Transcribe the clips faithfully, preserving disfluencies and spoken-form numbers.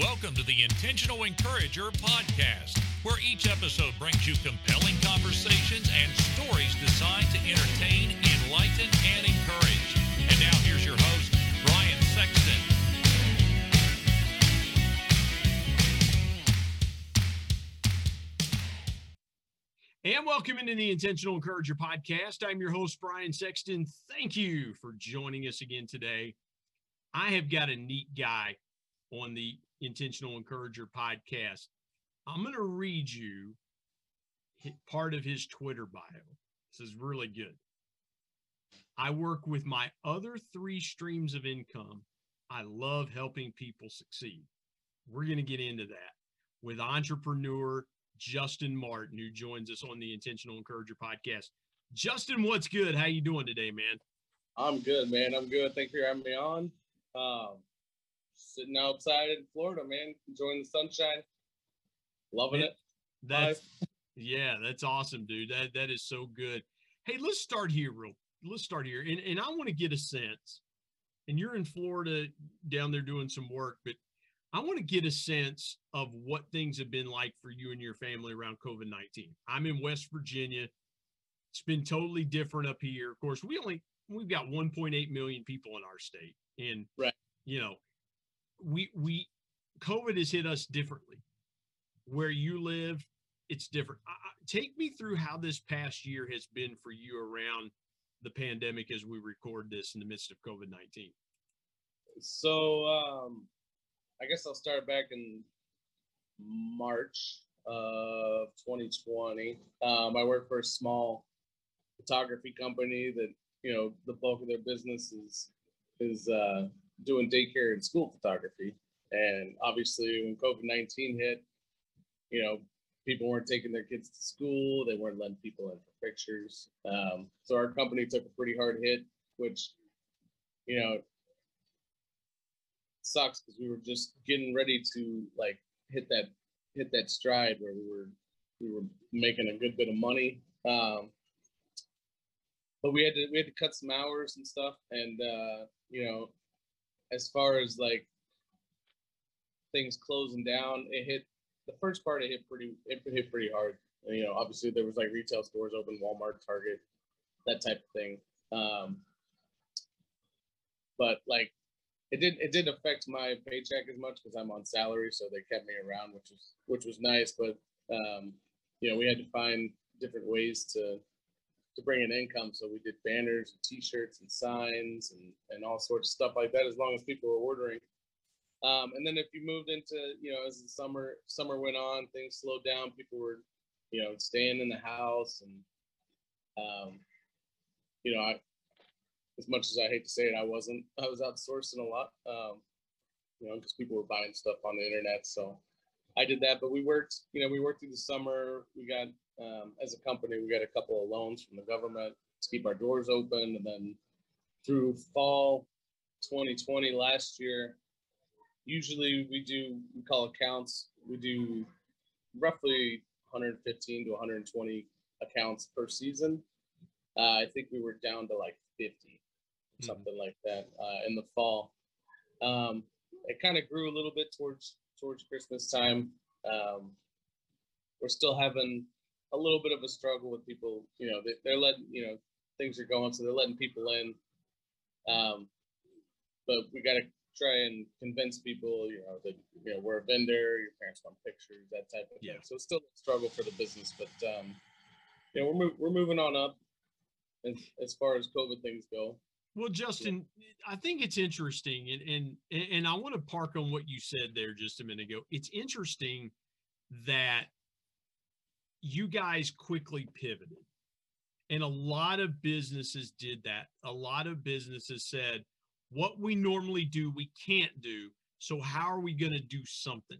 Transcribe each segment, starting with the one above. Welcome to the Intentional Encourager Podcast, where each episode brings you compelling conversations and stories designed to entertain, enlighten, and encourage. And now here's your host, Brian Sexton. And welcome into the Intentional Encourager Podcast. I'm your host, Brian Sexton. Thank you for joining us again today. I have got a neat guy on the Intentional Encourager Podcast. I'm going to read you part of his Twitter bio. This is really good. I work with my other three streams of income. I love helping people succeed. We're going to get into that with entrepreneur Justin Martin, who joins us on the Intentional Encourager Podcast. Justin, what's good? How you doing today, man? I'm good, man. I'm good. Thank you for having me on. Um, Sitting outside in Florida, man, enjoying the sunshine, loving it. That's Bye. yeah, that's awesome, dude. That that is so good. Hey, let's start here, real. Let's start here, and and I want to get a sense. And you're in Florida down there doing some work, but I want to get a sense of what things have been like for you and your family around COVID nineteen. I'm in West Virginia. It's been totally different up here. Of course, we only we've got one point eight million people in our state, and right. you know. We, we, COVID has hit us differently. Where you live, it's different. I, take me through how this past year has been for you around the pandemic as we record this in the midst of COVID nineteen. So, um, I guess I'll start back in March of twenty twenty. Um, I work for a small photography company that, you know, the bulk of their business is, is, uh, doing daycare and school photography. And obviously when COVID nineteen hit, you know, people weren't taking their kids to school. They weren't letting people in for pictures. Um, so our company took a pretty hard hit, which, you know, sucks because we were just getting ready to like hit that, hit that stride where we were, we were making a good bit of money. Um, but we had to, we had to cut some hours and stuff. And, uh, you know, as far as like things closing down, it hit the first part. It hit pretty. It hit pretty hard. And, you know, obviously there was like retail stores open, Walmart, Target, that type of thing. Um, but like, it did. It didn't affect my paycheck as much because I'm on salary, so they kept me around, which was which was nice. But um, you know, we had to find different ways to to bring in income. So we did banners and t-shirts and signs and, and all sorts of stuff like that, as long as people were ordering. Um, and then if you moved into, you know, as the summer, summer went on, things slowed down, people were, you know, staying in the house and, um, you know, I, as much as I hate to say it, I wasn't, I was outsourcing a lot, um, you know, because people were buying stuff on the internet. So I did that, but we worked, you know, we worked through the summer. We got, Um, as a company, we got a couple of loans from the government to keep our doors open. And then through fall twenty twenty, last year, usually we do, we call accounts, we do roughly one hundred fifteen to one hundred twenty accounts per season. Uh, I think we were down to like fifty, mm-hmm. something like that uh, in the fall. Um, it kind of grew a little bit towards, towards Christmas time. Um, we're still having a little bit of a struggle with people, you know, they, they're letting, you know, things are going, so they're letting people in. Um, but we got to try and convince people, you know, that, you know, we're a vendor, your parents want pictures, that type of yeah. thing. So it's still a struggle for the business, but, um, you know, we're, move, we're moving on up as, as far as COVID things go. Well, Justin, I think it's interesting. And, and, and I want to park on what you said there just a minute ago. It's interesting that you guys quickly pivoted. And a lot of businesses did that. A lot of businesses said, what we normally do, we can't do. So how are we going to do something?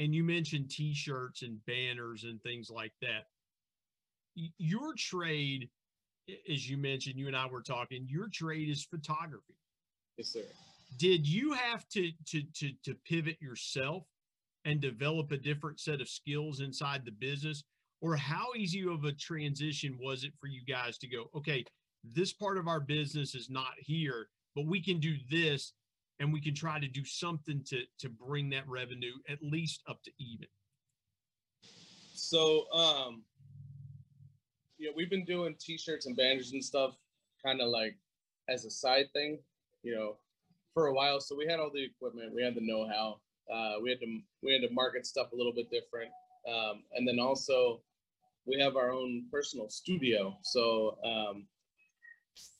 And you mentioned t-shirts and banners and things like that. Your trade, as you mentioned, you and I were talking, your trade is photography. Yes, sir. Did you have to, to, to, to pivot yourself and develop a different set of skills inside the business? Or how easy of a transition was it for you guys to go, okay, this part of our business is not here, but we can do this and we can try to do something to to bring that revenue at least up to even. So, um, yeah, we've been doing t-shirts and banners and stuff kind of like as a side thing, you know, for a while. So we had all the equipment, we had the know-how, uh, we had to, we had to market stuff a little bit different. Um, and then also we have our own personal studio. So, um,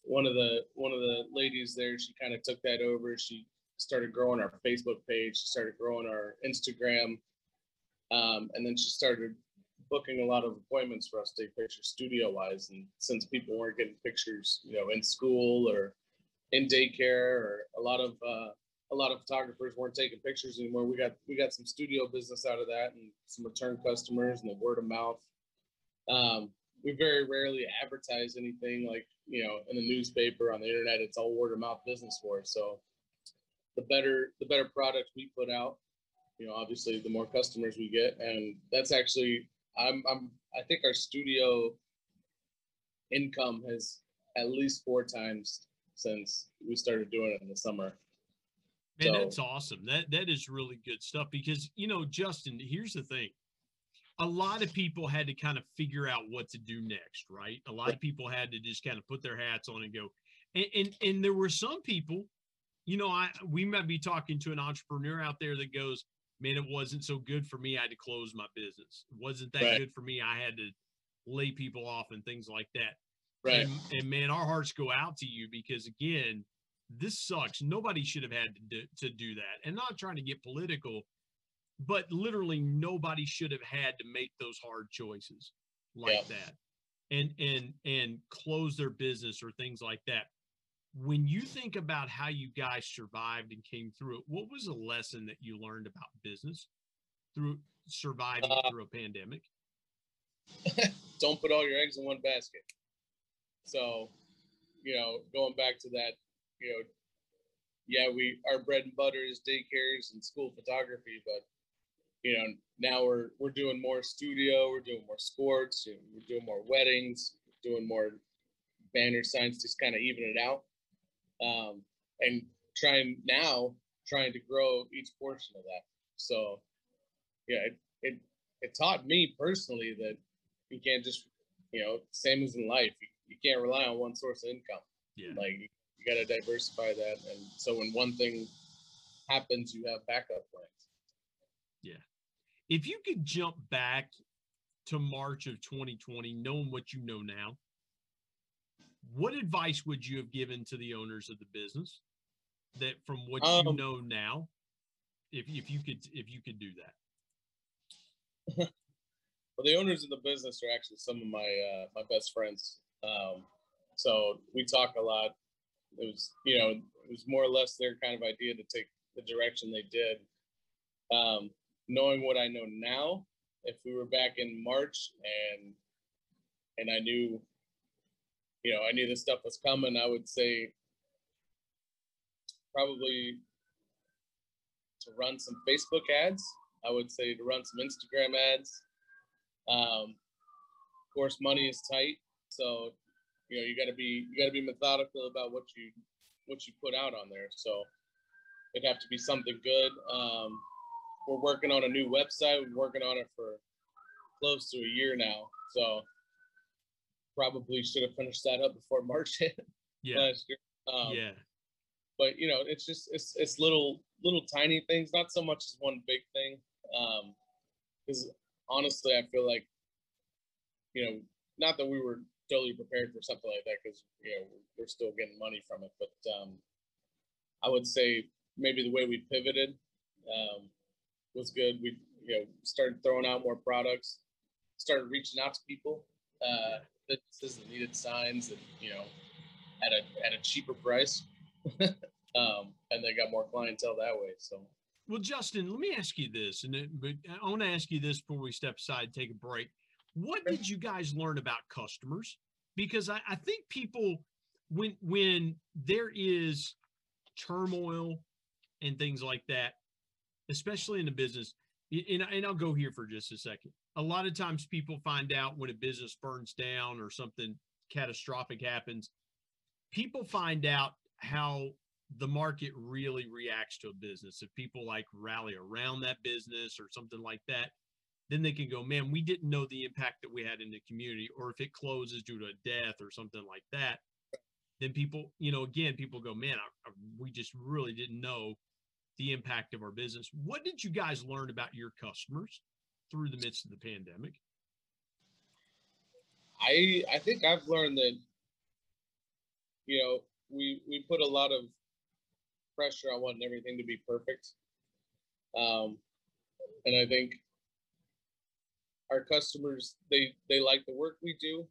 one of the, one of the ladies there, she kind of took that over. She started growing our Facebook page, she started growing our Instagram. Um, and then she started booking a lot of appointments for us to take pictures studio wise. And since people weren't getting pictures, you know, in school or in daycare, or a lot of, uh, a lot of photographers weren't taking pictures anymore. We got, we got some studio business out of that and some return customers and the word of mouth. Um, we very rarely advertise anything like, you know, in the newspaper, on the internet, it's all word of mouth business for us. So the better, the better product we put out, you know, obviously the more customers we get. And that's actually, I'm, I'm, I think our studio income has at least four times since we started doing it in the summer. Man, so, that's awesome. That, that is really good stuff because, you know, Justin, here's the thing. A lot of people had to kind of figure out what to do next, right? A lot of people had to just kind of put their hats on and go. And, and, and there were some people, you know, I, we might be talking to an entrepreneur out there that goes, man, it wasn't so good for me. I had to close my business. It wasn't that right. good for me. I had to lay people off and things like that. Right. And, and man, our hearts go out to you because again, this sucks. Nobody should have had to do, to do that. And not trying to get political, but literally nobody should have had to make those hard choices like yeah. that and, and, and close their business or things like that. When you think about how you guys survived and came through it, what was a lesson that you learned about business through surviving uh, through a pandemic? Don't put all your eggs in one basket. So, you know, going back to that, you know, yeah, we, our bread and butter is daycares and school photography, but you know, now we're, we're doing more studio, we're doing more sports, you know, we're doing more weddings, doing more banner signs, just kind of even it out. Um, and trying now, trying to grow each portion of that. So, yeah, it, it it taught me personally that you can't just, you know, same as in life, you, you can't rely on one source of income. Yeah, like you, you got to diversify that. And so when one thing happens, you have backup plans. Yeah. If you could jump back to March of twenty twenty, knowing what you know now, what advice would you have given to the owners of the business that from what um, you know now, if, if you could, if you could do that? Well, the owners of the business are actually some of my, uh, my best friends. Um, so we talk a lot. It was, you know, it was more or less their kind of idea to take the direction they did. Um, knowing what I know now, if we were back in March and, and I knew, you know, I knew this stuff was coming, I would say probably to run some Facebook ads. I would say to run some Instagram ads. Um, of course, money is tight. So, you know, you gotta be, you gotta be methodical about what you, what you put out on there. So it'd have to be something good. Um, we're working on a new website. We've been working on it for close to a year now. So probably should have finished that up before March hit yeah. last year. Um, yeah. But you know, it's just, it's, it's little, little tiny things, not so much as one big thing. Um, cause honestly, I feel like, you know, not that we were totally prepared for something like that. Cause you know, we're still getting money from it, but, um, I would say maybe the way we pivoted, um, was good. We, you know, started throwing out more products, started reaching out to people, uh, yeah. businesses that needed signs that, you know, at a, at a cheaper price. um, and they got more clientele that way. So, well, Justin, let me ask you this, and it, but I want to ask you this before we step aside, take a break. What did you guys learn about customers? Because I, I think people, when, when there is turmoil and things like that, especially in the business, and, and I'll go here for just a second. A lot of times people find out when a business burns down or something catastrophic happens, people find out how the market really reacts to a business. If people like rally around that business or something like that, then they can go, man, we didn't know the impact that we had in the community, or if it closes due to a death or something like that, then people, you know, again, people go, man, I, I, we just really didn't know the impact of our business. What did you guys learn about your customers through the midst of the pandemic? I I think I've learned that, you know, we, we put a lot of pressure on wanting everything to be perfect. Um, and I think our customers, they, they like the work we do.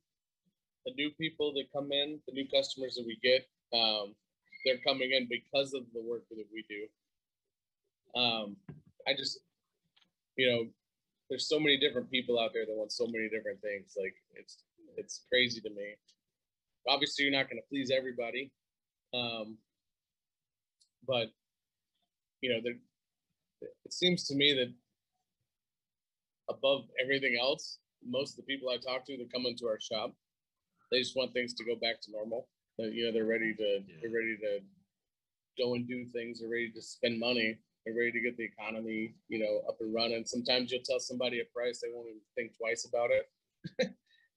The new people that come in, the new customers that we get, um, they're coming in because of the work that we do. Um, I just, you know, there's so many different people out there that want so many different things. Like it's, it's crazy to me. Obviously, you're not going to please everybody, um, but you know, there, it seems to me that above everything else, most of the people I talk to that come into our shop, they just want things to go back to normal. But, you know, they're ready to yeah. they're ready to go and do things. They're ready to spend money. They're ready to get the economy, you know, up and running. Sometimes you'll tell somebody a price, they won't even think twice about it.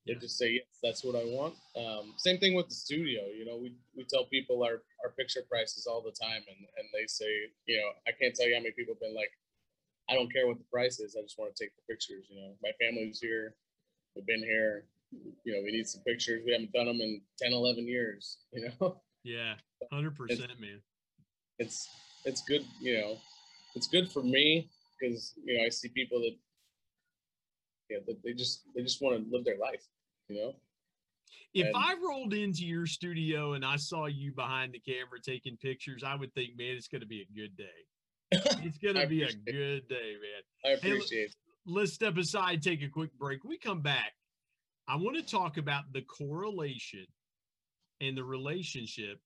They just say, yes, that's what I want. Um, same thing with the studio. You know, we, we tell people our, our picture prices all the time, and, and they say, you know, I can't tell you how many people have been like, I don't care what the price is. I just want to take the pictures. You know, my family's here. We've been here. You know, we need some pictures. We haven't done them in ten, eleven years, you know? Yeah, one hundred percent, it's, man. It's, it's good, you know, it's good for me because, you know, I see people that, yeah, you know, they just, they just want to live their life. You know, if and, I rolled into your studio and I saw you behind the camera taking pictures, I would think, man, it's going to be a good day. It's going to be a good day, man. I appreciate it. Let's step aside, take a quick break. We come back. I want to talk about the correlation and the relationship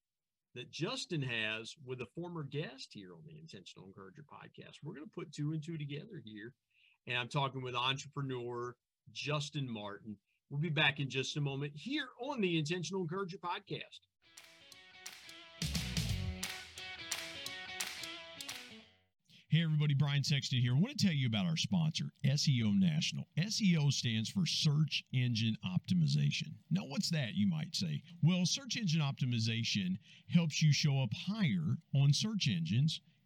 that Justin has with a former guest here on the Intentional Encourager podcast. We're going to put two and two together here. And I'm talking with entrepreneur Justin Martin. We'll be back in just a moment here on the Intentional Encourager podcast. Hey everybody, Brian Sexton here. I want to tell you about our sponsor, S E O National. S E O stands for Search Engine Optimization. Now, what's that, you might say? Well, search engine optimization helps you show up higher on search engines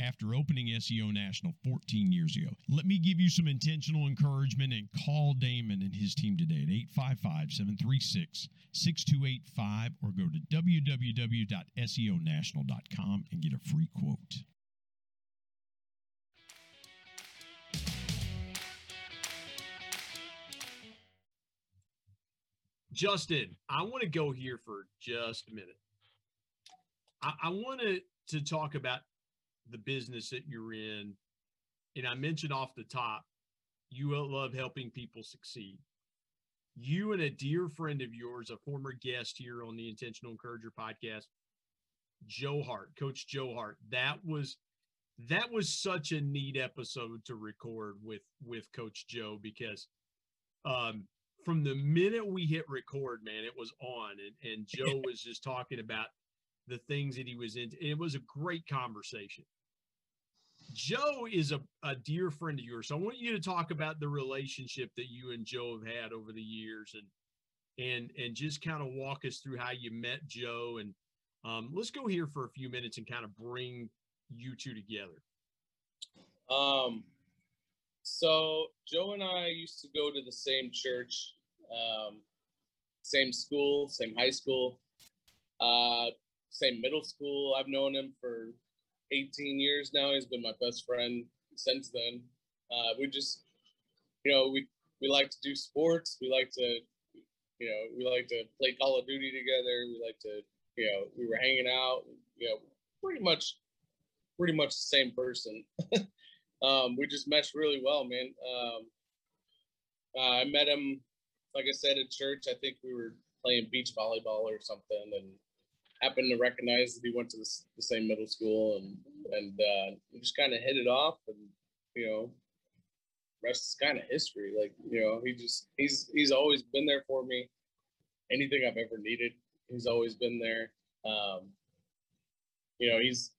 after opening S E O National fourteen years ago. Let me give you some intentional encouragement and call Damon and his team today at eight five five, seven three six, six two eight five or go to w w w dot s e o national dot com and get a free quote. Justin, I want to go here for just a minute. I, I want to, to talk about the business that you're in. And I mentioned off the top, you love helping people succeed. You and a dear friend of yours, a former guest here on the Intentional Encourager podcast, Joe Hart, Coach Joe Hart. That was, that was such a neat episode to record with, with Coach Joe, because um, from the minute we hit record, man, it was on. And, and Joe was just talking about the things that he was into. And it was a great conversation. Joe is a, a dear friend of yours. So I want you to talk about the relationship that you and Joe have had over the years, and and and just kind of walk us through how you met Joe. And um, let's go here for a few minutes and kind of bring you two together. Um, so Joe and I used to go to the same church, um, same school, same high school, uh, same middle school. I've known him for eighteen years now. He's been my best friend since then. Uh, we just, you know, we, we like to do sports. We like to, you know, we like to play Call of Duty together. We like to, you know, we were hanging out, you know, pretty much pretty much the same person. um, we just meshed really well, man. Um, uh, I met him, like I said, at church. I think we were playing beach volleyball or something, and happened to recognize that he went to the, the same middle school, and and uh, we just kind of hit it off, and you know, rest is kind of history. Like, you know, he just he's he's always been there for me. Anything I've ever needed, he's always been there. Um, you know, he's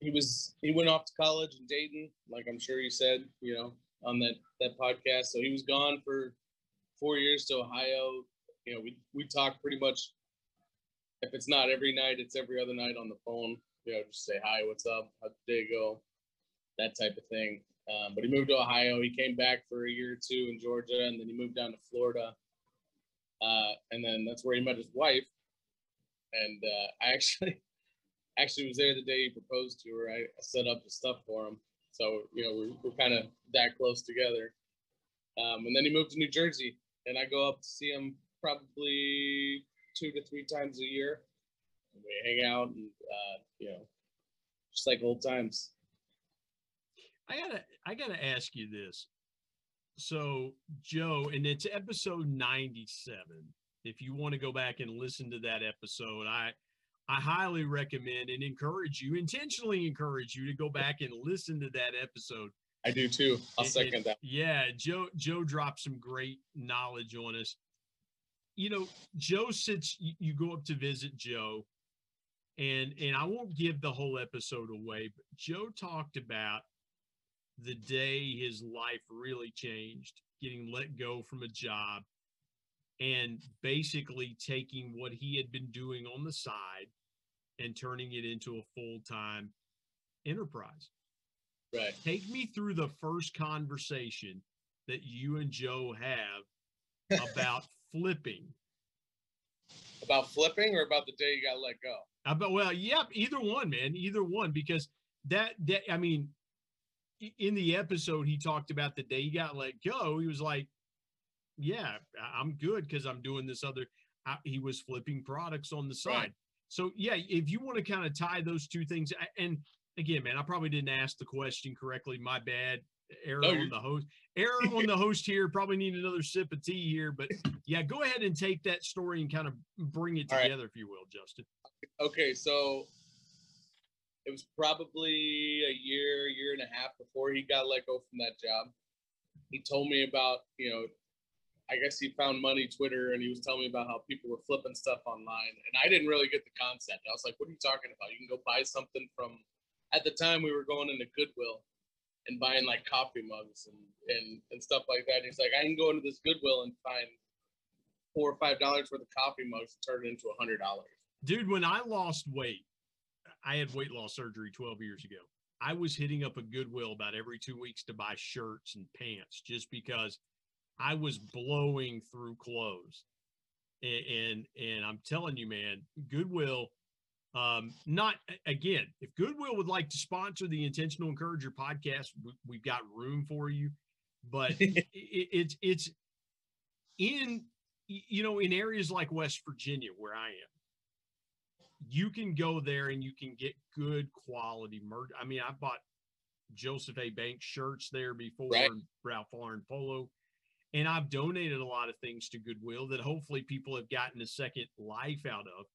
he was he went off to college in Dayton, like I'm sure you said, you know, on that that podcast. So he was gone for four years to Ohio. You know, we we talked pretty much. If it's not every night, it's every other night on the phone. You know, just say, hi, what's up? How'd the day go? That type of thing. Um, but he moved to Ohio. He came back for a year or two in Georgia, and then he moved down to Florida. Uh, and then that's where he met his wife. And uh, I actually actually was there the day he proposed to her. I, I set up his stuff for him. So, you know, we're, we're kind of that close together. Um, and then he moved to New Jersey, and I go up to see him probably – two to three times a year. We hang out and, uh, you know, just like old times. I gotta, I gotta ask you this. So Joe, and it's episode ninety-seven. If you want to go back and listen to that episode, I, I highly recommend and encourage you, intentionally encourage you to go back and listen to that episode. I do too. I'll and, second and, that. Yeah. Joe, Joe dropped some great knowledge on us. You know, Joe sits, you go up to visit Joe, and and I won't give the whole episode away, but Joe talked about the day his life really changed, getting let go from a job and basically taking what he had been doing on the side and turning it into a full-time enterprise. Right. Take me through the first conversation that you and Joe have about flipping. About flipping or about the day you got let go? About, well, yep, either one, man, either one, because that, that, I mean, in the episode, he talked about the day he got let go. He was like, yeah, I'm good because I'm doing this other, I, he was flipping products on the side. Right. So, yeah, if you want to kind of tie those two things, and again, man, I probably didn't ask the question correctly. My bad. Error no, on the host. Error on the host here. Probably need another sip of tea here, but yeah, go ahead and take that story and kind of bring it together, right, if you will, Justin. Okay, so it was probably a year, year and a half before he got let go from that job. He told me about, you know, I guess he found Money Twitter, and he was telling me about how people were flipping stuff online, and I didn't really get the concept. I was like, "What are you talking about? You can go buy something from." At the time, we were going into Goodwill and buying like coffee mugs and, and, and stuff like that. And he's like, I can go into this Goodwill and find four or five dollars worth of coffee mugs and turn it into a hundred dollars. Dude, when I lost weight, I had weight loss surgery twelve years ago. I was hitting up a Goodwill about every two weeks to buy shirts and pants just because I was blowing through clothes. And, and, and I'm telling you, man, Goodwill. Um, not again, if Goodwill would like to sponsor the Intentional Encourager podcast, we, we've got room for you, but it, it's, it's in, you know, in areas like West Virginia, where I am, you can go there and you can get good quality merch. I mean, I bought Joseph A. Banks shirts there before, right, and Ralph Lauren Polo, and I've donated a lot of things to Goodwill that hopefully people have gotten a second life out of.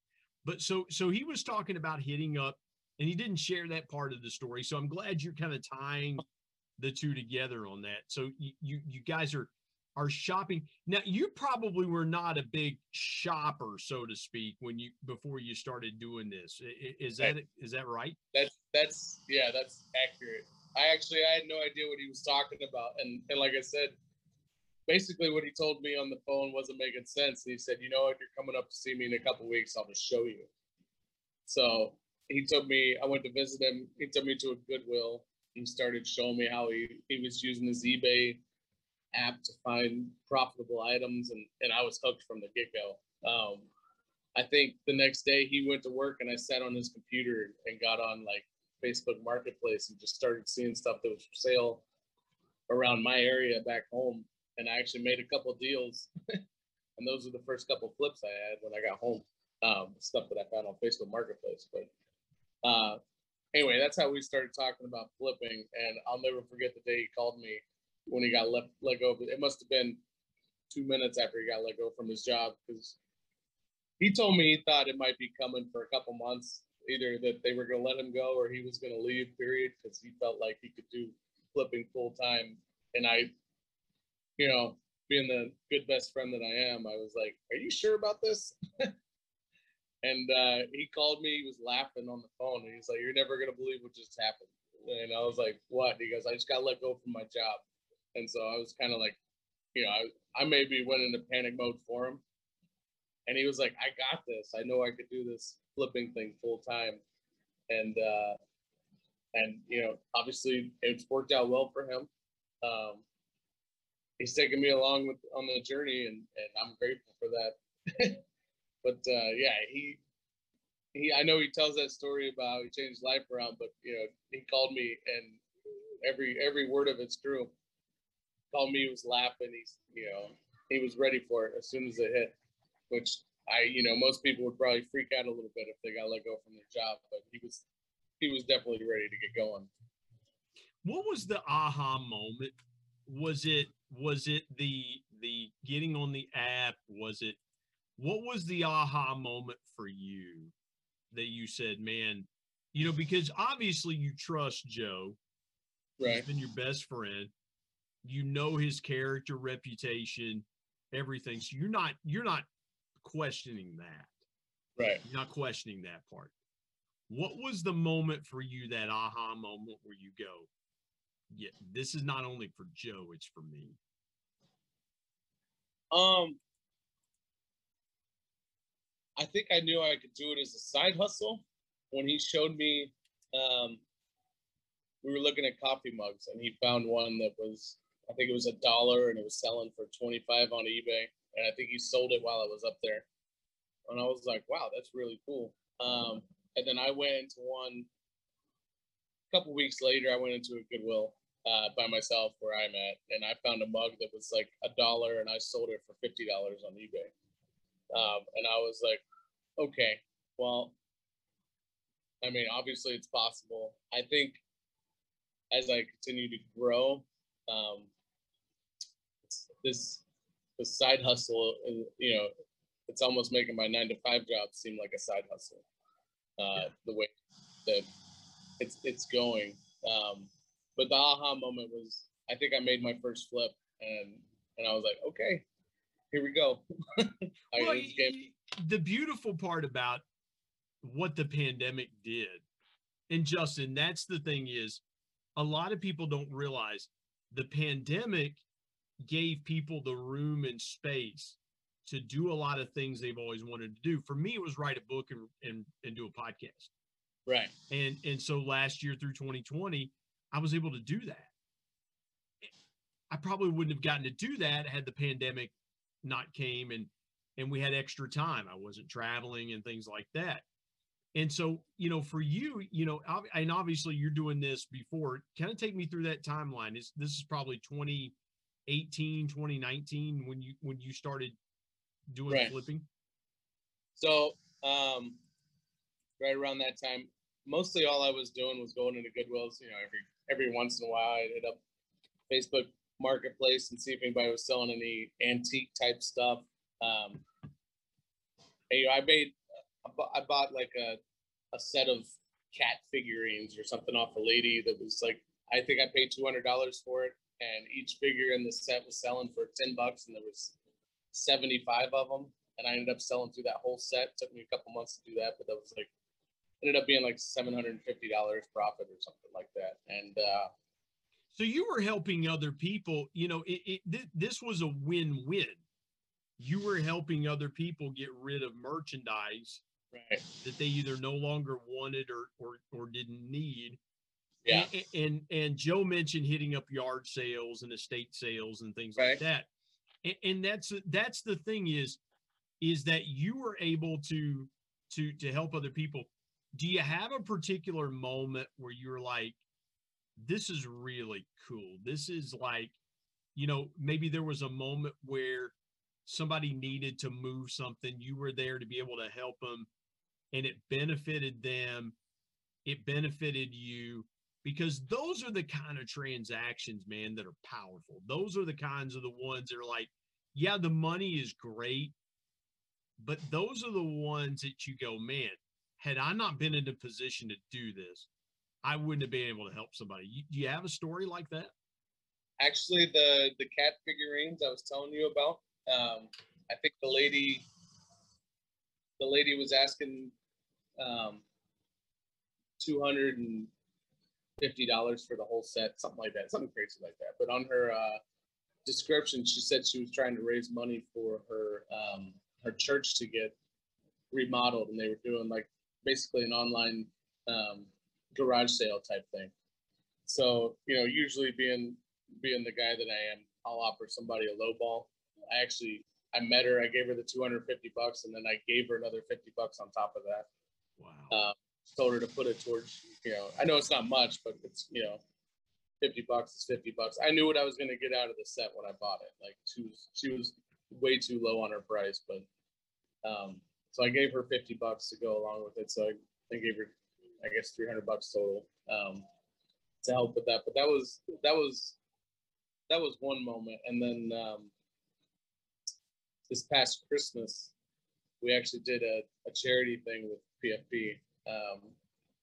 But so, so he was talking about hitting up, and he didn't share that part of the story. So I'm glad you're kind of tying the two together on that. So you, you, you guys are, are shopping. Now, you probably were not a big shopper, so to speak, when you, before you started doing this. Is that, is that right? That's, that's, yeah, that's accurate. I actually, I had no idea what he was talking about. And, and like I said, basically what he told me on the phone wasn't making sense. And he said, you know, if you're coming up to see me in a couple of weeks, I'll just show you. So he took me, I went to visit him. He took me to a Goodwill. He started showing me how he, he was using his eBay app to find profitable items. And, and I was hooked from the get-go. Um, I think the next day he went to work, and I sat on his computer and got on like Facebook Marketplace and just started seeing stuff that was for sale around my area back home. And I actually made a couple of deals, and those were the first couple of flips I had when I got home. Um, stuff that I found on Facebook Marketplace. But uh, anyway, that's how we started talking about flipping. And I'll never forget the day he called me when he got let, let go. It must have been two minutes after he got let go from his job, because he told me he thought it might be coming for a couple months, either that they were going to let him go or he was going to leave, period, because he felt like he could do flipping full time. And I, you know, being the good best friend that I am, I was like, are you sure about this? And uh, he called me, he was laughing on the phone, and he's like, you're never going to believe what just happened. And I was like, what? He goes, I just got let go from my job. And so I was kind of like, you know, I, I maybe went into panic mode for him. And he was like, I got this. I know I could do this flipping thing full time. And, uh, and you know, obviously it's worked out well for him. Um, he's taken me along with on the journey, and, and I'm grateful for that. But uh, yeah, he, he, I know he tells that story about how he changed his life around, but you know, he called me, and every, every word of it's true. He called me, he was laughing. He's, you know, he was ready for it as soon as it hit, which I, you know, most people would probably freak out a little bit if they got let go from their job, but he was, he was definitely ready to get going. What was the aha moment? Was it, was it the, the getting on the app? Was it, what was the aha moment for you that you said, man, you know, because obviously you trust Joe, right? He's been your best friend, you know, his character, reputation, everything. So you're not, you're not questioning that, right? You're not questioning that part. What was the moment for you, that aha moment where you go, yeah, this is not only for Joe, it's for me? Um, I think I knew I could do it as a side hustle when he showed me, um, we were looking at coffee mugs, and he found one that was, I think it was a dollar, and it was selling for twenty-five on eBay. And I think he sold it while I was up there. And I was like, wow, that's really cool. Um, and then I went into one, a couple weeks later, I went into a Goodwill uh, by myself where I'm at. And I found a mug that was like a dollar, and I sold it for fifty dollars on eBay. Um, and I was like, okay, well, I mean, obviously it's possible. I think as I continue to grow, um, this, this side hustle, you know, it's almost making my nine to five job seem like a side hustle, uh, yeah. the way that it's, it's going. Um, but the aha moment was, I think I made my first flip, and, and I was like, okay, here we go. Well, the beautiful part about what the pandemic did, and Justin, that's the thing, is a lot of people don't realize the pandemic gave people the room and space to do a lot of things they've always wanted to do. For me, it was write a book and, and, and do a podcast. Right. And, and so last year through twenty twenty, I was able to do that. I probably wouldn't have gotten to do that had the pandemic not came, and and we had extra time. I wasn't traveling and things like that. And so, you know, for you, you know, and obviously you're doing this before. Kind of take me through that timeline. It's, this is probably twenty eighteen, twenty nineteen when you when you started doing right. flipping. So um, right around that time, mostly all I was doing was going into Goodwills. You know, every every once in a while I'd hit up Facebook Marketplace and see if anybody was selling any antique type stuff. Um, and, you know, I made, I bought like a, a set of cat figurines or something off a lady that was like, I think I paid two hundred dollars for it. And each figure in the set was selling for ten bucks, and there was seventy-five of them. And I ended up selling through that whole set. It took me a couple months to do that, but that was like, ended up being like seven hundred fifty dollars profit or something like that. And, uh, so you were helping other people, you know, it, it, th this was a win-win. You were helping other people get rid of merchandise right. that they either no longer wanted or, or, or didn't need. Yeah. And, and, and Joe mentioned hitting up yard sales and estate sales and things right. like that. And, and that's, that's the thing is, is that you were able to, to, to help other people. Do you have a particular moment where you're like, this is really cool? This is like, you know, maybe there was a moment where somebody needed to move something. You were there to be able to help them, and it benefited them. it benefited you, because those are the kind of transactions, man, that are powerful. Those are the kinds of the ones that are like, yeah, the money is great, but those are the ones that you go, man, had I not been in a position to do this, I wouldn't have been able to help somebody. You, do you have a story like that? Actually, the, the cat figurines I was telling you about, um, I think the lady, the lady was asking um, two hundred fifty dollars for the whole set, something like that, something crazy like that. But on her uh, description, she said she was trying to raise money for her um, her church to get remodeled, and they were doing like basically an online um, garage sale type thing. So, you know, usually being being the guy that I am, I'll offer somebody a low ball. I actually, I met her, I gave her the two hundred fifty bucks, and then I gave her another fifty bucks on top of that. Wow. Uh, told her to put it towards, you know, I know it's not much, but it's, you know, fifty bucks is fifty bucks. I knew what I was going to get out of the set when I bought it. Like she was, she was way too low on her price, but, um, so I gave her fifty bucks to go along with it. So I, I gave her, I guess, three hundred bucks total, um, to help with that. But that was, that was, that was one moment. And then, um, this past Christmas, we actually did a, a charity thing with P F P, um,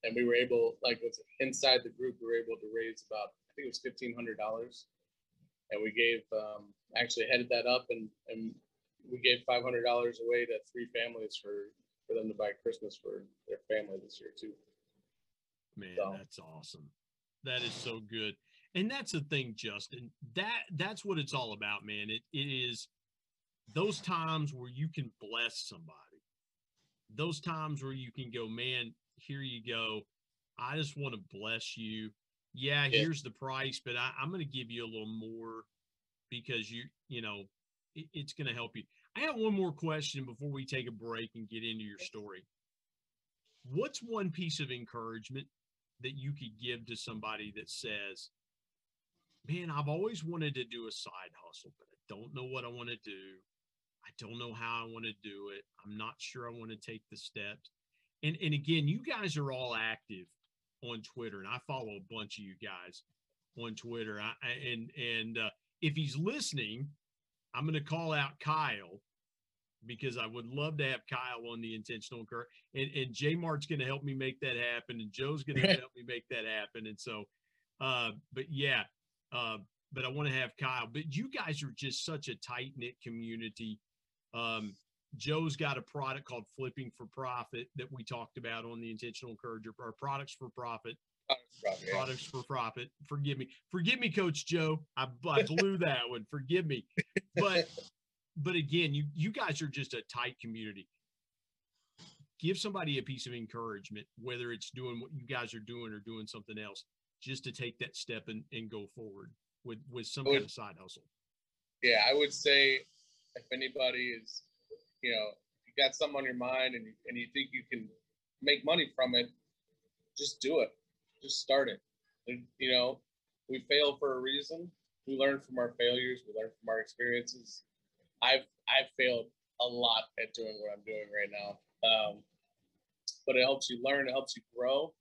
and we were able, like, with, inside the group, we were able to raise about, I think it was fifteen hundred dollars, and we gave, um, actually headed that up, and, and we gave five hundred dollars away to three families for, for them to buy Christmas for their family this year, too. Man, so. That's awesome. That is so good. And that's the thing, Justin, that that's what it's all about, man. It It is... those times where you can bless somebody, those times where you can go, man, here you go. I just want to bless you. Yeah, yeah. Here's the price, but I, I'm going to give you a little more because you, you know, it, it's going to help you. I have one more question before we take a break and get into your story. What's one piece of encouragement that you could give to somebody that says, man, I've always wanted to do a side hustle, but I don't know what I want to do. I don't know how I want to do it. I'm not sure I want to take the steps. And and again, you guys are all active on Twitter, and I follow a bunch of you guys on Twitter. I, and and uh, if he's listening, I'm going to call out Kyle, because I would love to have Kyle on the Intentional Encourager. And, and J-Mart's going to help me make that happen, and Joe's going to help me make that happen. And so, uh, but yeah, uh, but I want to have Kyle. But you guys are just such a tight-knit community. Um, Joe's got a product called Flipping for Profit that we talked about on the Intentional Encourager, or Products for Profit. Products, Products, yeah. Products for Profit. Forgive me. Forgive me, Coach Joe. I, I blew that one. Forgive me. But but again, you, you guys are just a tight community. Give somebody a piece of encouragement, whether it's doing what you guys are doing or doing something else, just to take that step and, and go forward with with some would, kind of side hustle. Yeah, I would say if anybody is, you know, if you got something on your mind and you, and you think you can make money from it, just do it. Just start it. And, you know, we fail for a reason. We learn from our failures. We learn from our experiences. I've I've failed a lot at doing what I'm doing right now, um, but it helps you learn. It helps you grow.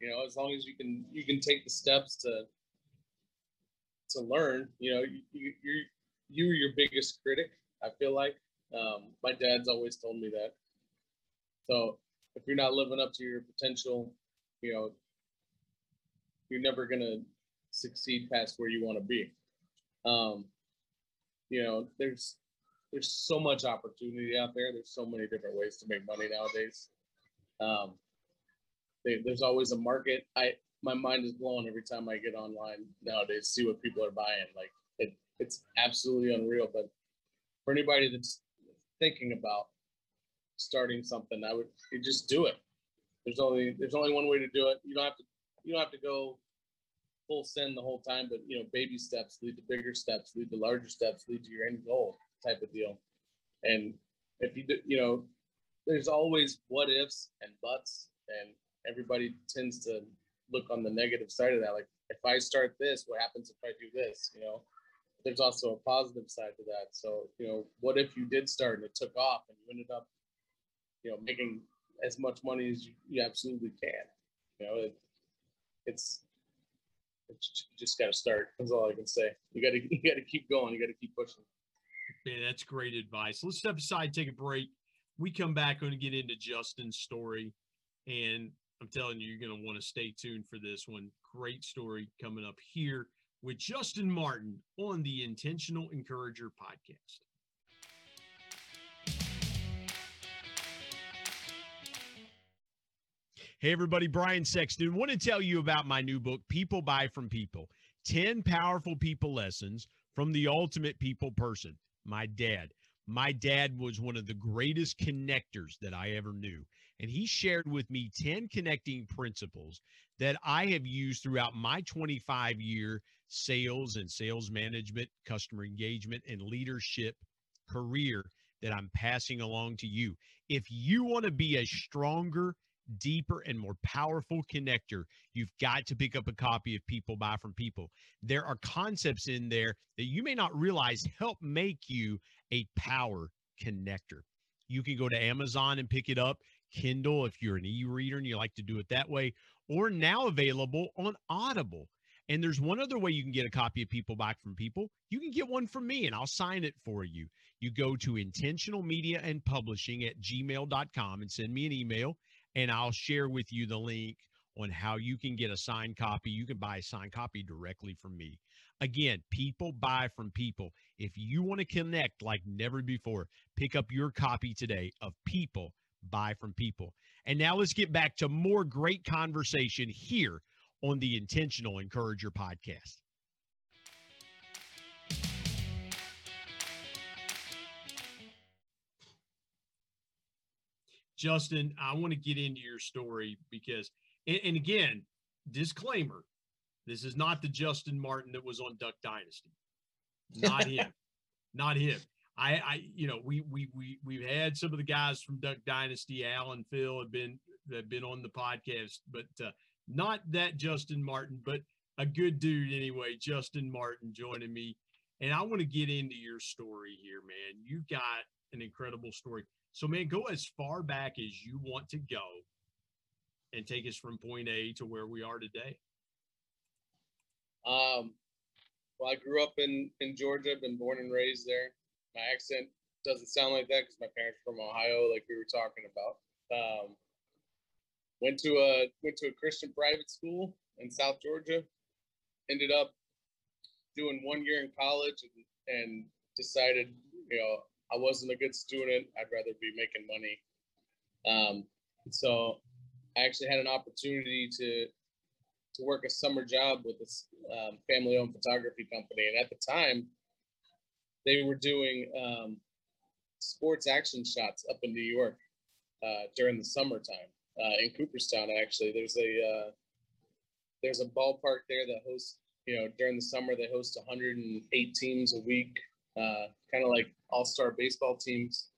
You know, as long as you can you can take the steps to. to learn, you know, you, you, you're, you're your biggest critic, I feel like. Um, my dad's always told me that. So if you're not living up to your potential, you know, you're never going to succeed past where you want to be. Um, you know, there's, there's so much opportunity out there. There's so many different ways to make money nowadays. Um, they, there's always a market. I, My mind is blown every time I get online nowadays, see what people are buying. Like it, it's absolutely unreal. But for anybody that's thinking about starting something, I would just do it. There's only there's only one way to do it. You don't have to you don't have to go full send the whole time, but you know, baby steps lead to bigger steps, lead to larger steps, lead to your end goal type of deal. And if you do, you know, there's always what ifs and buts, and everybody tends to look on the negative side of that. Like, if I start this, what happens if I do this? You know, there's also a positive side to that. So, you know, what if you did start and it took off and you ended up, you know, making as much money as you, you absolutely can? You know, it's it's just got to start. That's all I can say. You got to you got to keep going. You got to keep pushing. Yeah, that's great advice. Let's step aside, take a break. We come back, going to get into Justin's story, and I'm telling you, you're going to want to stay tuned for this one. Great story coming up here with Justin Martin on the Intentional Encourager Podcast. Hey, everybody, Brian Sexton. Want to tell you about my new book, People Buy From People, ten Powerful People Lessons from the Ultimate People Person, my dad. My dad was one of the greatest connectors that I ever knew, and he shared with me ten connecting principles that I have used throughout my twenty-five-year sales and sales management, customer engagement, and leadership career that I'm passing along to you. If you want to be a stronger, deeper, and more powerful connector, you've got to pick up a copy of People Buy From People. There are concepts in there that you may not realize help make you a power connector. You can go to Amazon and pick it up, Kindle if you're an e-reader and you like to do it that way, or now available on Audible. And there's one other way you can get a copy of People Buy From People. You can get one from me, and I'll sign it for you. You go to intentional media and publishing at gmail dot com and send me an email, and I'll share with you the link on how you can get a signed copy. You can buy a signed copy directly from me. Again, People Buy From People. If you want to connect like never before, pick up your copy today of People Buy From People. And now let's get back to more great conversation here on the Intentional Encourager Podcast. Justin, I want to get into your story because, and, and again, disclaimer, this is not the Justin Martin that was on Duck Dynasty. Not him. Not him. I, I, you know, we, we, we, we've had some of the guys from Duck Dynasty, Al and Phil, have been, have been on the podcast, but uh, not that Justin Martin, but a good dude anyway, Justin Martin joining me. And I want to get into your story here, man. You got an incredible story. So, man, go as far back as you want to go and take us from point A to where we are today. Um, well, I grew up in, in Georgia, been born and raised there. My accent doesn't sound like that because my parents are from Ohio, like we were talking about. Um, went to a went to a Christian private school in South Georgia. Ended up doing one year in college and, and decided, you know, I wasn't a good student. I'd rather be making money. Um, so I actually had an opportunity to to work a summer job with this um, family-owned photography company. And at the time, they were doing um, sports action shots up in New York uh, during the summertime uh, in Cooperstown. Actually, there's a uh, there's a ballpark there that hosts, you know, during the summer they host one hundred eight teams a week. Uh, kind of like all-star baseball teams.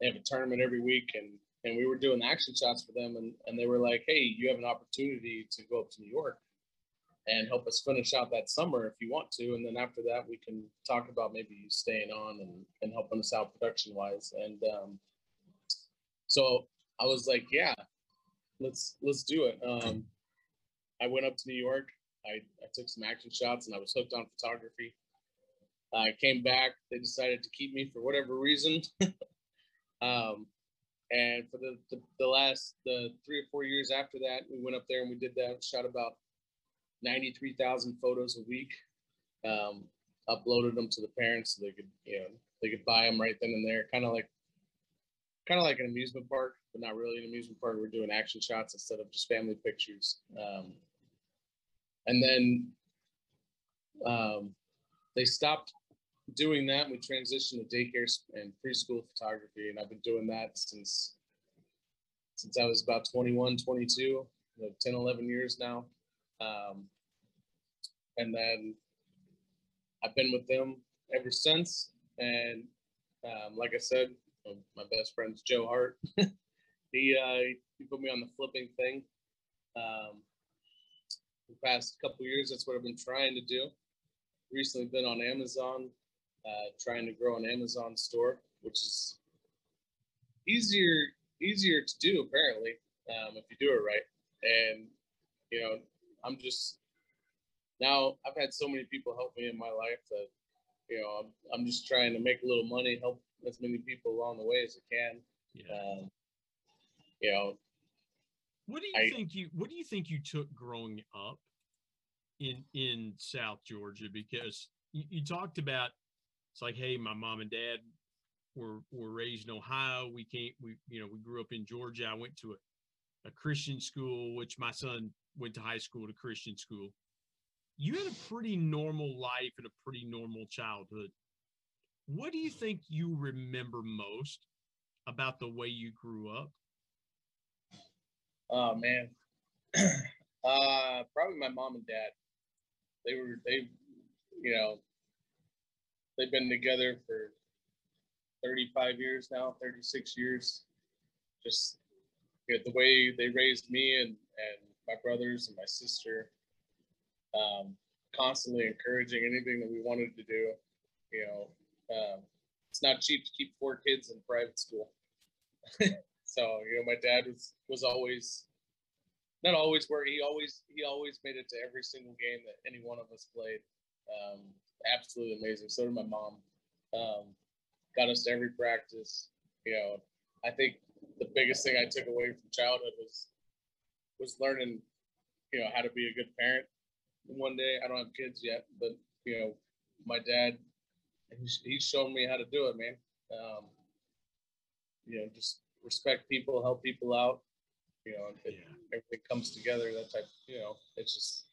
They have a tournament every week, and and we were doing action shots for them, and, and they were like, hey, you have an opportunity to go up to New York and help us finish out that summer if you want to, and then after that we can talk about maybe you staying on and, and helping us out production-wise. And um, so I was like, yeah, let's let's do it. Um, I went up to New York. I, I took some action shots, and I was hooked on photography. I came back. They decided to keep me for whatever reason. um, and for the, the, the last the three or four years after that, we went up there and we did that. Shot about ninety-three thousand photos a week. Um, uploaded them to the parents so they could, you know, they could buy them right then and there. Kind of like, kind of like an amusement park, but not really an amusement park. We're doing action shots instead of just family pictures. Um, and then um, they stopped doing that. We transitioned to daycare and preschool photography, and I've been doing that since since I was about twenty-one, twenty-two, like ten, eleven years now. Um, and then I've been with them ever since. And um, like I said, my best friend's Joe Hart. he uh, he put me on the flipping thing. Um, the past couple years, that's what I've been trying to do. Recently been on Amazon, uh, trying to grow an Amazon store, which is easier easier to do apparently um, if you do it right. And you know, I'm just now I've had so many people help me in my life that, you know, I'm, I'm just trying to make a little money, help as many people along the way as I can. Yeah. Um, you know, what do you I, think you, what do you think you took growing up in, in South Georgia? Because you, you talked about, it's like, hey, my mom and dad were, were raised in Ohio. We can't, we, you know, we grew up in Georgia. I went to a, a Christian school, which my son went to high school to Christian school. You had a pretty normal life and a pretty normal childhood. What do you think you remember most about the way you grew up? Oh man, uh, probably my mom and dad. They were, they, you know, they've been together for thirty-five years now, thirty-six years. Just you know, the way they raised me and, and my brothers and my sister. Um, constantly encouraging anything that we wanted to do. You know, um, it's not cheap to keep four kids in private school. So, you know, my dad was, was always, not always where he always, he always made it to every single game that any one of us played. Um, absolutely amazing. So did my mom. Um, got us to every practice. You know, I think the biggest thing I took away from childhood was, was learning, you know, how to be a good parent. One day, I don't have kids yet, but, you know, my dad, he's shown me how to do it, man. Um, you know, just respect people, help people out, you know, it, yeah. Everything comes together, that type, you know, it's just,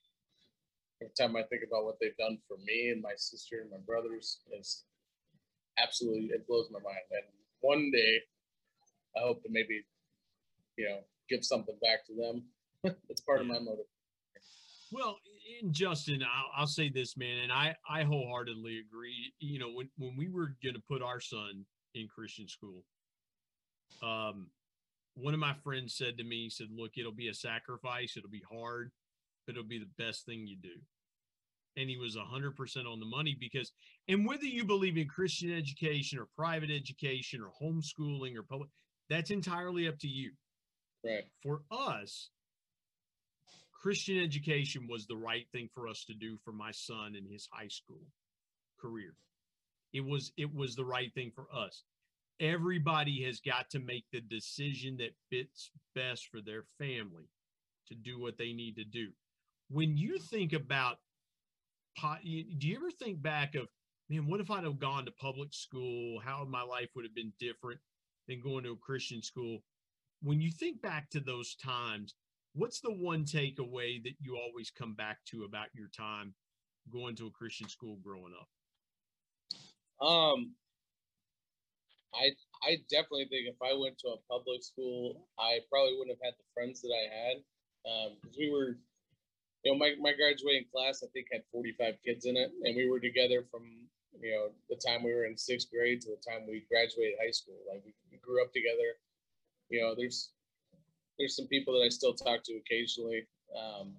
every time I think about what they've done for me and my sister and my brothers, it's absolutely, it blows my mind. And one day, I hope to maybe, you know, give something back to them. That's part yeah. of my motivation. Well, and Justin, I'll, I'll say this, man, and I, I wholeheartedly agree. You know, when, when we were going to put our son in Christian school, um, one of my friends said to me, he said, look, it'll be a sacrifice. It'll be hard, but it'll be the best thing you do. And he was one hundred percent on the money because, and whether you believe in Christian education or private education or homeschooling or public, that's entirely up to you. Right. For us, Christian education was the right thing for us to do for my son in his high school career. It was, it was the right thing for us. Everybody has got to make the decision that fits best for their family to do what they need to do. When you think about, do you ever think back of, man, what if I'd have gone to public school? How my life would have been different than going to a Christian school? When you think back to those times, what's the one takeaway that you always come back to about your time going to a Christian school growing up? Um, I I definitely think if I went to a public school, I probably wouldn't have had the friends that I had. Um, because we were, you know, my, my graduating class, I think, had forty-five kids in it. And we were together from, you know, the time we were in sixth grade to the time we graduated high school. Like, we, we grew up together. You know, there's... There's some people that I still talk to occasionally, um,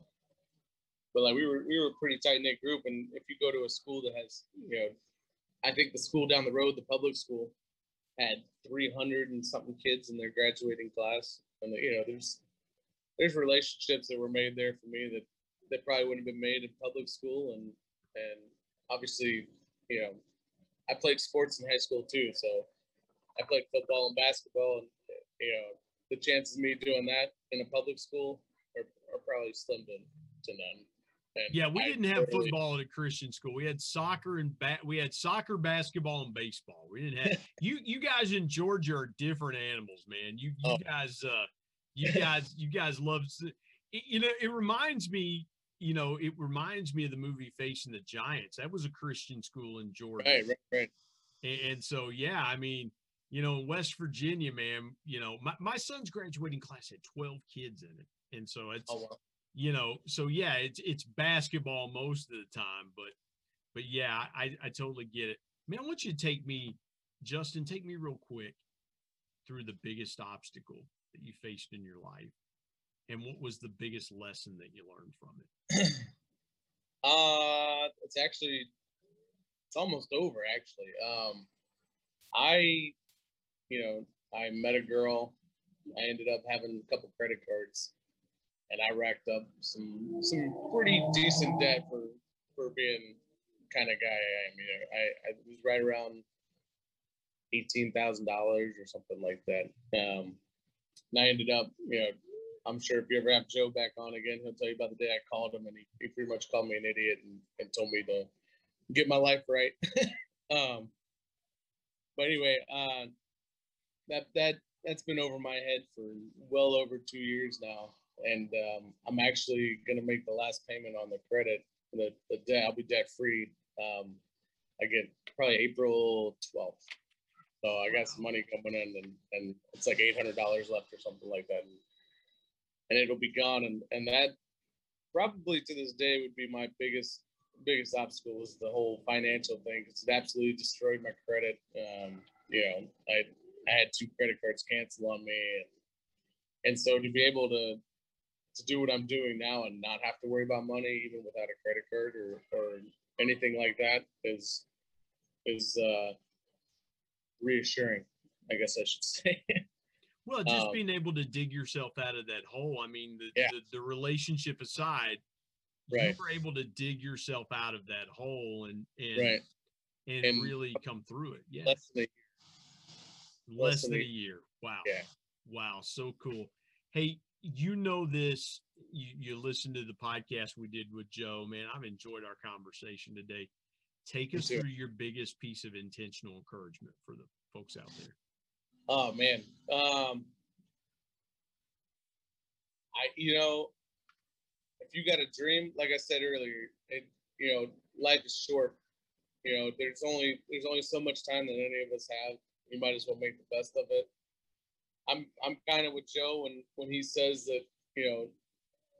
but like we were, we were a pretty tight knit group. And if you go to a school that has, you know, I think the school down the road, the public school, had three hundred and something kids in their graduating class, and the, you know, there's there's relationships that were made there for me that that probably wouldn't have been made in public school, and and obviously, you know, I played sports in high school too, so I played football and basketball, and you know. The chances of me doing that in a public school are, are probably slim to, to none. And yeah, we I didn't have totally... football at a Christian school. We had soccer and ba- we had soccer, basketball, and baseball. We didn't have you. You guys in Georgia are different animals, man. You, you oh. guys, uh, you guys, you guys love. It, you know, it reminds me. You know, it reminds me of the movie Facing the Giants. That was a Christian school in Georgia. Right, right, right. And, and so, yeah, I mean. You know, in West Virginia, man, you know, my, my son's graduating class had twelve kids in it. And so it's, oh, wow. you know, so yeah, it's it's basketball most of the time. But, but yeah, I, I totally get it. Man, I want you to take me, Justin, take me real quick through the biggest obstacle that you faced in your life. And what was the biggest lesson that you learned from it? uh, it's actually, it's almost over, actually. Um, I... You know, I met a girl, I ended up having a couple credit cards, and I racked up some some pretty decent debt for for being the kind of guy I am. You know, I, I was right around eighteen thousand dollars or something like that. Um, and I ended up, you know, I'm sure if you ever have Joe back on again, he'll tell you about the day I called him and he, he pretty much called me an idiot and, and told me to get my life right. um, but anyway, uh, that that that's been over my head for well over two years now. And um, I'm actually going to make the last payment on the credit, the, the debt. I'll be debt free um, again, probably April twelfth. So I got some money coming in, and, and it's like eight hundred dollars left or something like that. And, and it'll be gone. And, and that probably to this day would be my biggest, biggest obstacle is the whole financial thing. Cause it absolutely destroyed my credit. Um, you know, I, I had two credit cards cancel on me. And, and so to be able to, to do what I'm doing now and not have to worry about money, even without a credit card or, or anything like that is, is, uh, reassuring, I guess I should say. Well, just um, being able to dig yourself out of that hole. I mean, the, yeah. the, the relationship aside, right. you were able to dig yourself out of that hole and and, right. and, and really come through it. Yes. Less than a year. Less, less than a year. year. Wow. Yeah. Wow. So cool. Hey, you know this. You, you listened to the podcast we did with Joe. Man, I've enjoyed our conversation today. Take us through your biggest piece of intentional encouragement for the folks out there. Oh man. Um, I, you know, if you got a dream, like I said earlier, it, you know, life is short, you know, there's only, there's only so much time that any of us have. You might as well make the best of it. I'm, I'm kind of with Joe when, when he says that, you know,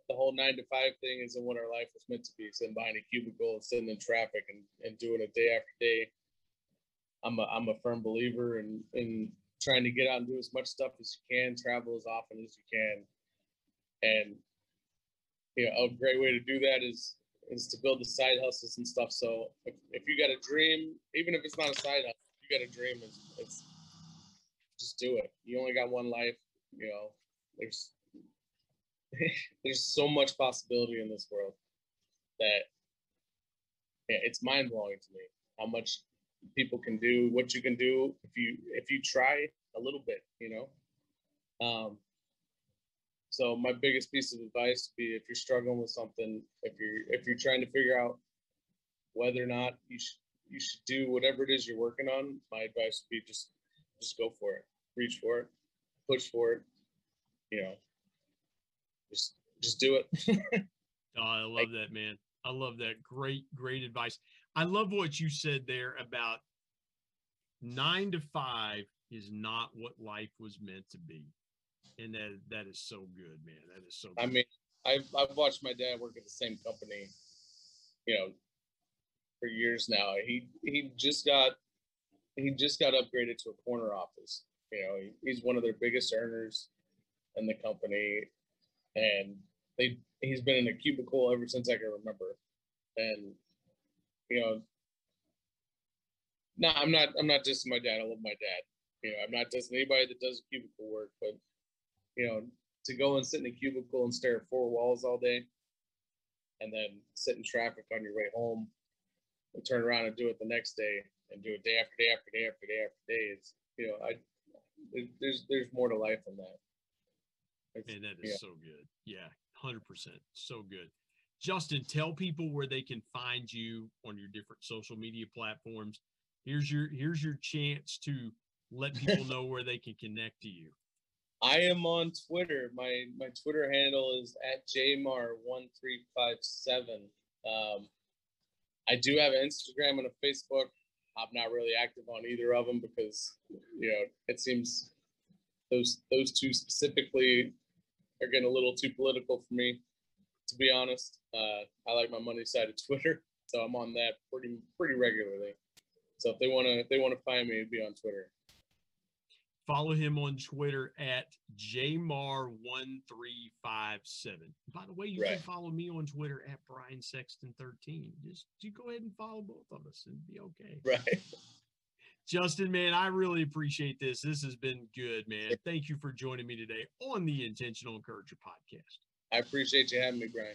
the whole nine to five thing isn't what our life was meant to be. Sitting behind a cubicle and sitting in traffic and, and doing it day after day. I'm a, I'm a firm believer in, in trying to get out and do as much stuff as you can, travel as often as you can. And, you know, a great way to do that is, is to build the side hustles and stuff. So if, if you got a dream, even if it's not a side hustle, if you got a dream, it's, it's just do it. You only got one life, you know, there's, there's so much possibility in this world that yeah, it's mind blowing to me how much people can do, what you can do if you if you try a little bit, you know. Um, so my biggest piece of advice would be if you're struggling with something, if you're if you're trying to figure out whether or not you should you should do whatever it is you're working on, my advice would be just just go for it, reach for it, push for it, you know. Just, just do it. Oh, I love that, man. I love that. Great, great advice. I love what you said there about nine to five is not what life was meant to be. And that, that is so good, man. That is so good. I mean, I've, I've watched my dad work at the same company, you know, for years now. He, he just got, he just got upgraded to a corner office. You know, he, he's one of their biggest earners in the company. And they, he's been in a cubicle ever since I can remember. And, you know, no, I'm not, I'm not dissing my dad. I love my dad. You know, I'm not dissing anybody that does cubicle work, but, you know, to go and sit in a cubicle and stare at four walls all day and then sit in traffic on your way home and turn around and do it the next day and do it day after day after day after day after day. It's, you know, I, there's, there's more to life than that. And that is yeah. so good. Yeah, one hundred percent. So good. Justin, tell people where they can find you on your different social media platforms. Here's your here's your chance to let people know where they can connect to you. I am on Twitter. My my Twitter handle is at j m a r one three five seven. Um, I do have an Instagram and a Facebook. I'm not really active on either of them because, you know, it seems those those two specifically are getting a little too political for me, to be honest. Uh, I like my money side of Twitter, so I'm on that pretty pretty regularly. So if they want to if they want to find me, it'd be on Twitter. Follow him on Twitter at j m a r one three five seven. By the way, you right. can follow me on Twitter at Brian Sexton thirteen. Just you go ahead and follow both of us and be okay. Right. Justin, man, I really appreciate this. This has been good, man. Thank you for joining me today on the Intentional Encourager Podcast. I appreciate you having me, Brian.